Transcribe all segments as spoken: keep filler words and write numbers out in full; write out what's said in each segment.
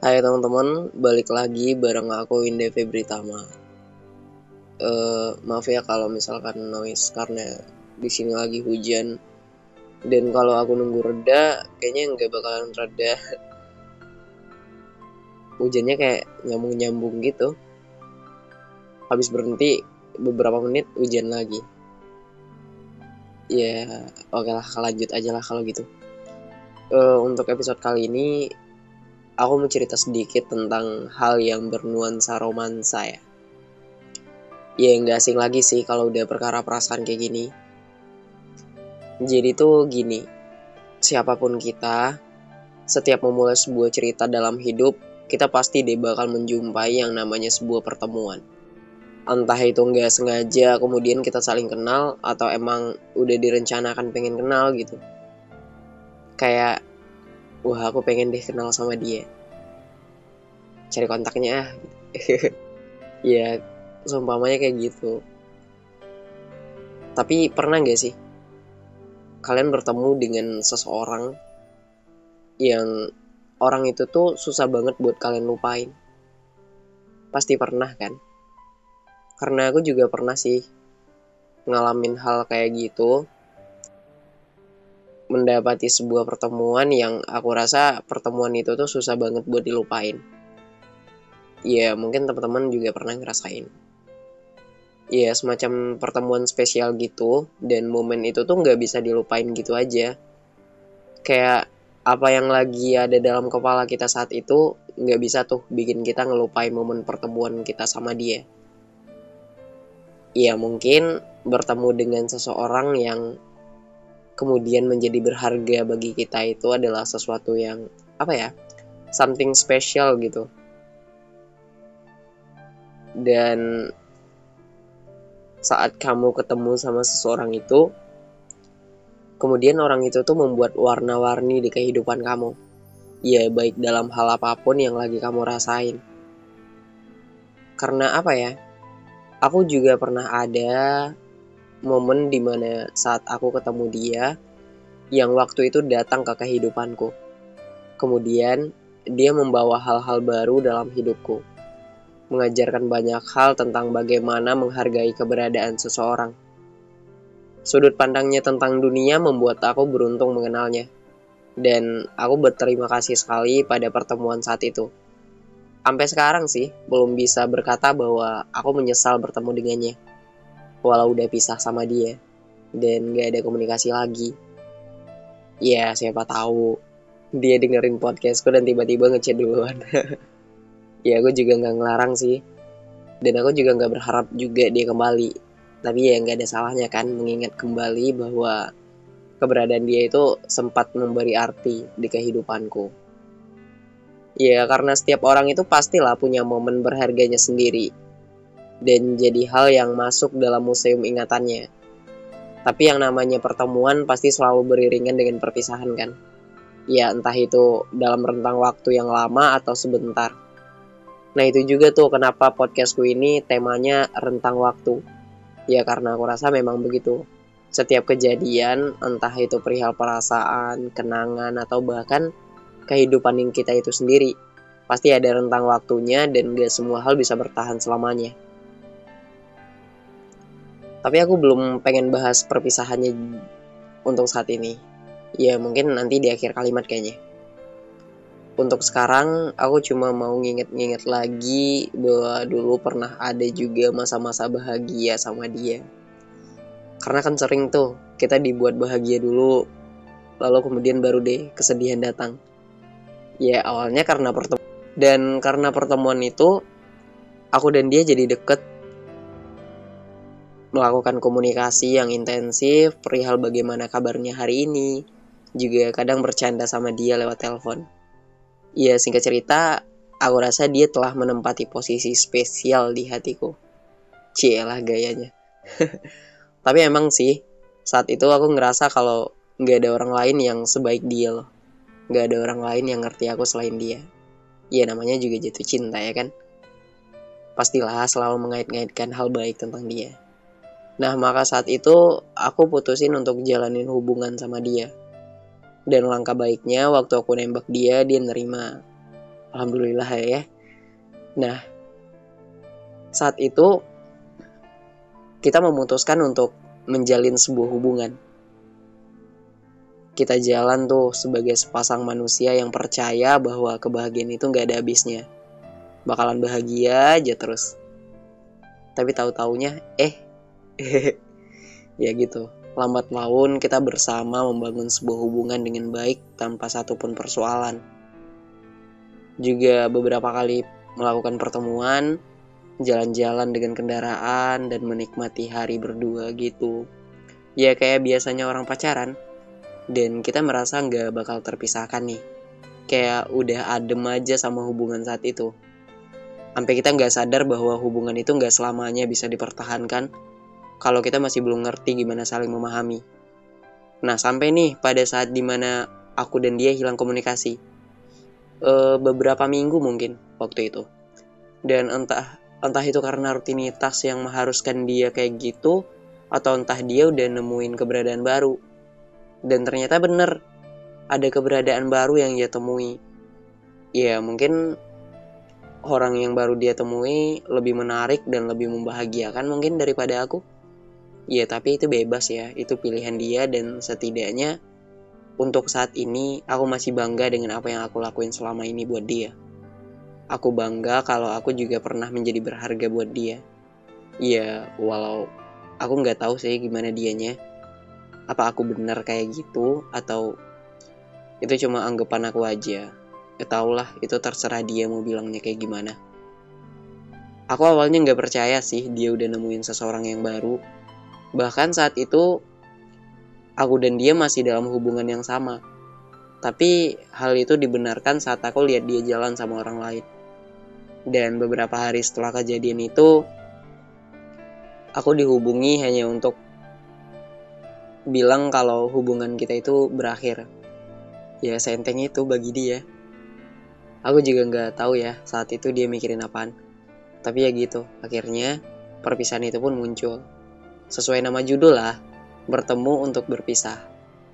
Hai teman-teman, balik lagi bareng aku Indev Britama. Uh, maaf ya kalau misalkan noise karena di sini lagi hujan. Dan kalau aku nunggu reda, kayaknya nggak bakalan reda. Hujannya kayak nyambung-nyambung gitu. Habis berhenti beberapa menit hujan lagi. Ya, yeah, oke okay lah, lanjut aja lah kalau gitu. Uh, untuk episode kali ini, aku mau cerita sedikit tentang hal yang bernuansa romansa ya. Ya nggak asing lagi sih kalau udah perkara perasaan kayak gini. Jadi tuh gini, siapapun kita, setiap memulai sebuah cerita dalam hidup, kita pasti deh bakal menjumpai yang namanya sebuah pertemuan. Entah itu nggak sengaja kemudian kita saling kenal, atau emang udah direncanakan pengen kenal gitu. Kayak, wah aku pengen deh kenal sama dia, cari kontaknya ah. Ya seumpamanya kayak gitu. Tapi pernah gak sih kalian bertemu dengan seseorang yang orang itu tuh susah banget buat kalian lupain? Pasti pernah kan? Karena aku juga pernah sih ngalamin hal kayak gitu, mendapati sebuah pertemuan yang aku rasa pertemuan itu tuh susah banget buat dilupain. Ya, mungkin teman-teman juga pernah ngerasain. Ya, semacam pertemuan spesial gitu, dan momen itu tuh nggak bisa dilupain gitu aja. Kayak apa yang lagi ada dalam kepala kita saat itu, nggak bisa tuh bikin kita ngelupain momen pertemuan kita sama dia. Ya, mungkin bertemu dengan seseorang yang kemudian menjadi berharga bagi kita itu adalah sesuatu yang, apa ya, something special gitu. Dan saat kamu ketemu sama seseorang itu, kemudian orang itu tuh membuat warna-warni di kehidupan kamu. Ya, baik dalam hal apapun yang lagi kamu rasain. Karena apa ya, aku juga pernah ada momen dimana saat aku ketemu dia, yang waktu itu datang ke kehidupanku. Kemudian dia membawa hal-hal baru dalam hidupku, mengajarkan banyak hal tentang bagaimana menghargai keberadaan seseorang. Sudut pandangnya tentang dunia membuat aku beruntung mengenalnya, dan aku berterima kasih sekali pada pertemuan saat itu. Sampai sekarang sih belum bisa berkata bahwa aku menyesal bertemu dengannya, walau udah pisah sama dia dan gak ada komunikasi lagi. Ya siapa tahu dia dengerin podcastku dan tiba-tiba ngechat duluan. Ya aku juga gak ngelarang sih, dan aku juga gak berharap juga dia kembali. Tapi ya gak ada salahnya kan mengingat kembali bahwa keberadaan dia itu sempat memberi arti di kehidupanku. Ya karena setiap orang itu pastilah punya momen berharganya sendiri, dan jadi hal yang masuk dalam museum ingatannya. Tapi yang namanya pertemuan pasti selalu beriringan dengan perpisahan kan? Ya entah itu dalam rentang waktu yang lama atau sebentar. Nah itu juga tuh kenapa podcastku ini temanya rentang waktu. Ya karena aku rasa memang begitu. Setiap kejadian, entah itu perihal perasaan, kenangan, atau bahkan kehidupan yang kita itu sendiri, pasti ada rentang waktunya dan gak semua hal bisa bertahan selamanya. Tapi aku belum pengen bahas perpisahannya untuk saat ini. Ya mungkin nanti di akhir kalimat kayaknya. Untuk sekarang aku cuma mau nginget-nginget lagi bahwa dulu pernah ada juga masa-masa bahagia sama dia. Karena kan sering tuh kita dibuat bahagia dulu, lalu kemudian baru deh kesedihan datang. Ya awalnya karena pertemuan. Dan karena pertemuan itu aku dan dia jadi deket, melakukan komunikasi yang intensif perihal bagaimana kabarnya hari ini, juga kadang bercanda sama dia lewat telepon. Ya singkat cerita, aku rasa dia telah menempati posisi spesial di hatiku. Cielah gayanya. Tapi emang sih, saat itu aku ngerasa kalau gak ada orang lain yang sebaik dia loh. Gak ada orang lain yang ngerti aku selain dia. Ya namanya juga jatuh cinta ya kan? Pastilah selalu mengait-ngaitkan hal baik tentang dia. Nah maka saat itu aku putusin untuk jalanin hubungan sama dia. Dan langkah baiknya waktu aku nembak dia, dia nerima. Alhamdulillah ya. Nah, saat itu kita memutuskan untuk menjalin sebuah hubungan. Kita jalan tuh sebagai sepasang manusia yang percaya bahwa kebahagiaan itu gak ada habisnya. Bakalan bahagia aja terus. Tapi tahu-taunya, eh, ya gitu. Lambat laun kita bersama membangun sebuah hubungan dengan baik tanpa satupun persoalan. Juga beberapa kali melakukan pertemuan, jalan-jalan dengan kendaraan, dan menikmati hari berdua gitu. Ya kayak biasanya orang pacaran. Dan kita merasa nggak bakal terpisahkan nih. Kayak udah adem aja sama hubungan saat itu. Sampai kita nggak sadar bahwa hubungan itu nggak selamanya bisa dipertahankan kalau kita masih belum ngerti gimana saling memahami. Nah, sampai nih pada saat dimana aku dan dia hilang komunikasi. E, beberapa minggu mungkin waktu itu. Dan entah entah itu karena rutinitas yang mengharuskan dia kayak gitu, atau entah dia udah nemuin keberadaan baru. Dan ternyata bener, ada keberadaan baru yang dia temui. Ya, mungkin orang yang baru dia temui lebih menarik dan lebih membahagiakan mungkin daripada aku. Ya tapi itu bebas ya, itu pilihan dia, dan setidaknya untuk saat ini aku masih bangga dengan apa yang aku lakuin selama ini buat dia. Aku bangga kalau aku juga pernah menjadi berharga buat dia. Ya walau aku gak tahu sih gimana dianya. Apa aku bener kayak gitu atau itu cuma anggapan aku aja. Ya taulah itu terserah dia mau bilangnya kayak gimana. Aku awalnya gak percaya sih dia udah nemuin seseorang yang baru. Bahkan saat itu, aku dan dia masih dalam hubungan yang sama. Tapi hal itu dibenarkan saat aku lihat dia jalan sama orang lain. Dan beberapa hari setelah kejadian itu, aku dihubungi hanya untuk bilang kalau hubungan kita itu berakhir. Ya senteng itu bagi dia. Aku juga gak tahu ya saat itu dia mikirin apaan. Tapi ya gitu, akhirnya perpisahan itu pun muncul. Sesuai nama judul lah, bertemu untuk berpisah.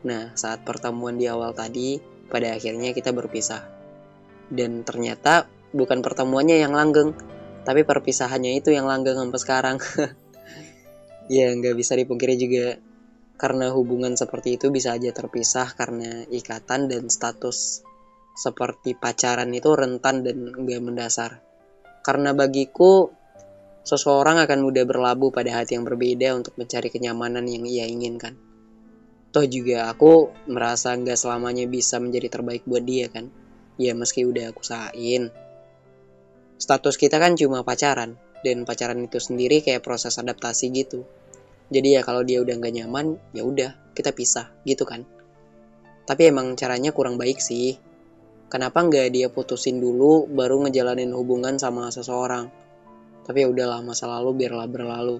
Nah, saat pertemuan di awal tadi, pada akhirnya kita berpisah. Dan ternyata bukan pertemuannya yang langgeng, tapi perpisahannya itu yang langgeng sampai sekarang. Ya, nggak bisa dipungkiri juga, karena hubungan seperti itu bisa aja terpisah karena ikatan dan status seperti pacaran itu rentan dan nggak mendasar. Karena bagiku, seseorang akan mudah berlabuh pada hati yang berbeda untuk mencari kenyamanan yang ia inginkan. Toh juga aku merasa nggak selamanya bisa menjadi terbaik buat dia kan. Ya meski udah aku usahain. Status kita kan cuma pacaran. Dan pacaran itu sendiri kayak proses adaptasi gitu. Jadi ya kalau dia udah nggak nyaman, ya udah kita pisah gitu kan. Tapi emang caranya kurang baik sih. Kenapa nggak dia putusin dulu baru ngejalanin hubungan sama seseorang? Tapi ya udahlah, masa lalu biarlah berlalu.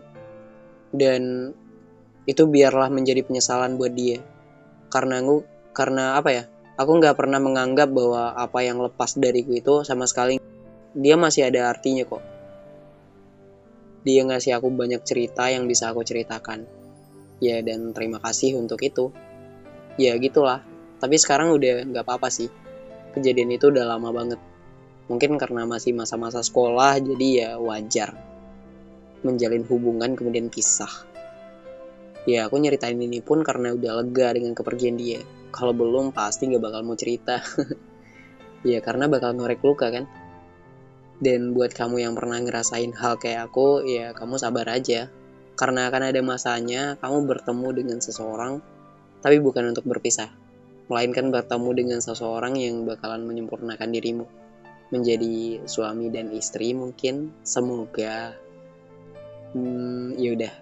Dan itu biarlah menjadi penyesalan buat dia. Karena aku, karena apa ya, aku gak pernah menganggap bahwa apa yang lepas dariku itu sama sekali. Dia masih ada artinya kok. Dia ngasih aku banyak cerita yang bisa aku ceritakan. Ya dan terima kasih untuk itu. Ya gitulah, tapi sekarang udah gak apa-apa sih. Kejadian itu udah lama banget. Mungkin karena masih masa-masa sekolah, jadi ya wajar menjalin hubungan kemudian pisah. Ya aku nyeritain ini pun karena udah lega dengan kepergian dia. Kalau belum pasti gak bakal mau cerita. Ya karena bakal ngorek luka kan. Dan buat kamu yang pernah ngerasain hal kayak aku, ya kamu sabar aja. Karena akan ada masanya kamu bertemu dengan seseorang, tapi bukan untuk berpisah. Melainkan bertemu dengan seseorang yang bakalan menyempurnakan dirimu. Menjadi suami dan istri mungkin. Semoga. hmm, Yaudah,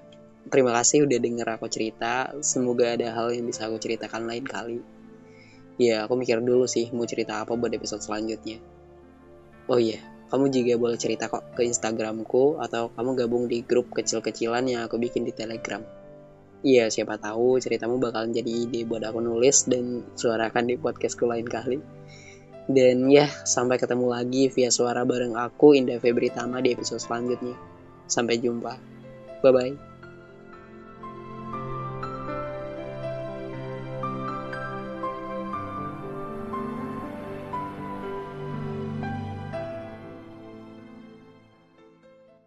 terima kasih udah denger aku cerita. Semoga ada hal yang bisa aku ceritakan lain kali. Ya aku mikir dulu sih mau cerita apa buat episode selanjutnya. Oh iya, kamu juga boleh cerita kok ke Instagramku. Atau kamu gabung di grup kecil-kecilan yang aku bikin di Telegram. Iya siapa tahu ceritamu bakalan jadi ide buat aku nulis dan suarakan di podcastku lain kali. Dan ya, sampai ketemu lagi via suara bareng aku, Indev Britama, di episode selanjutnya. Sampai jumpa. Bye-bye.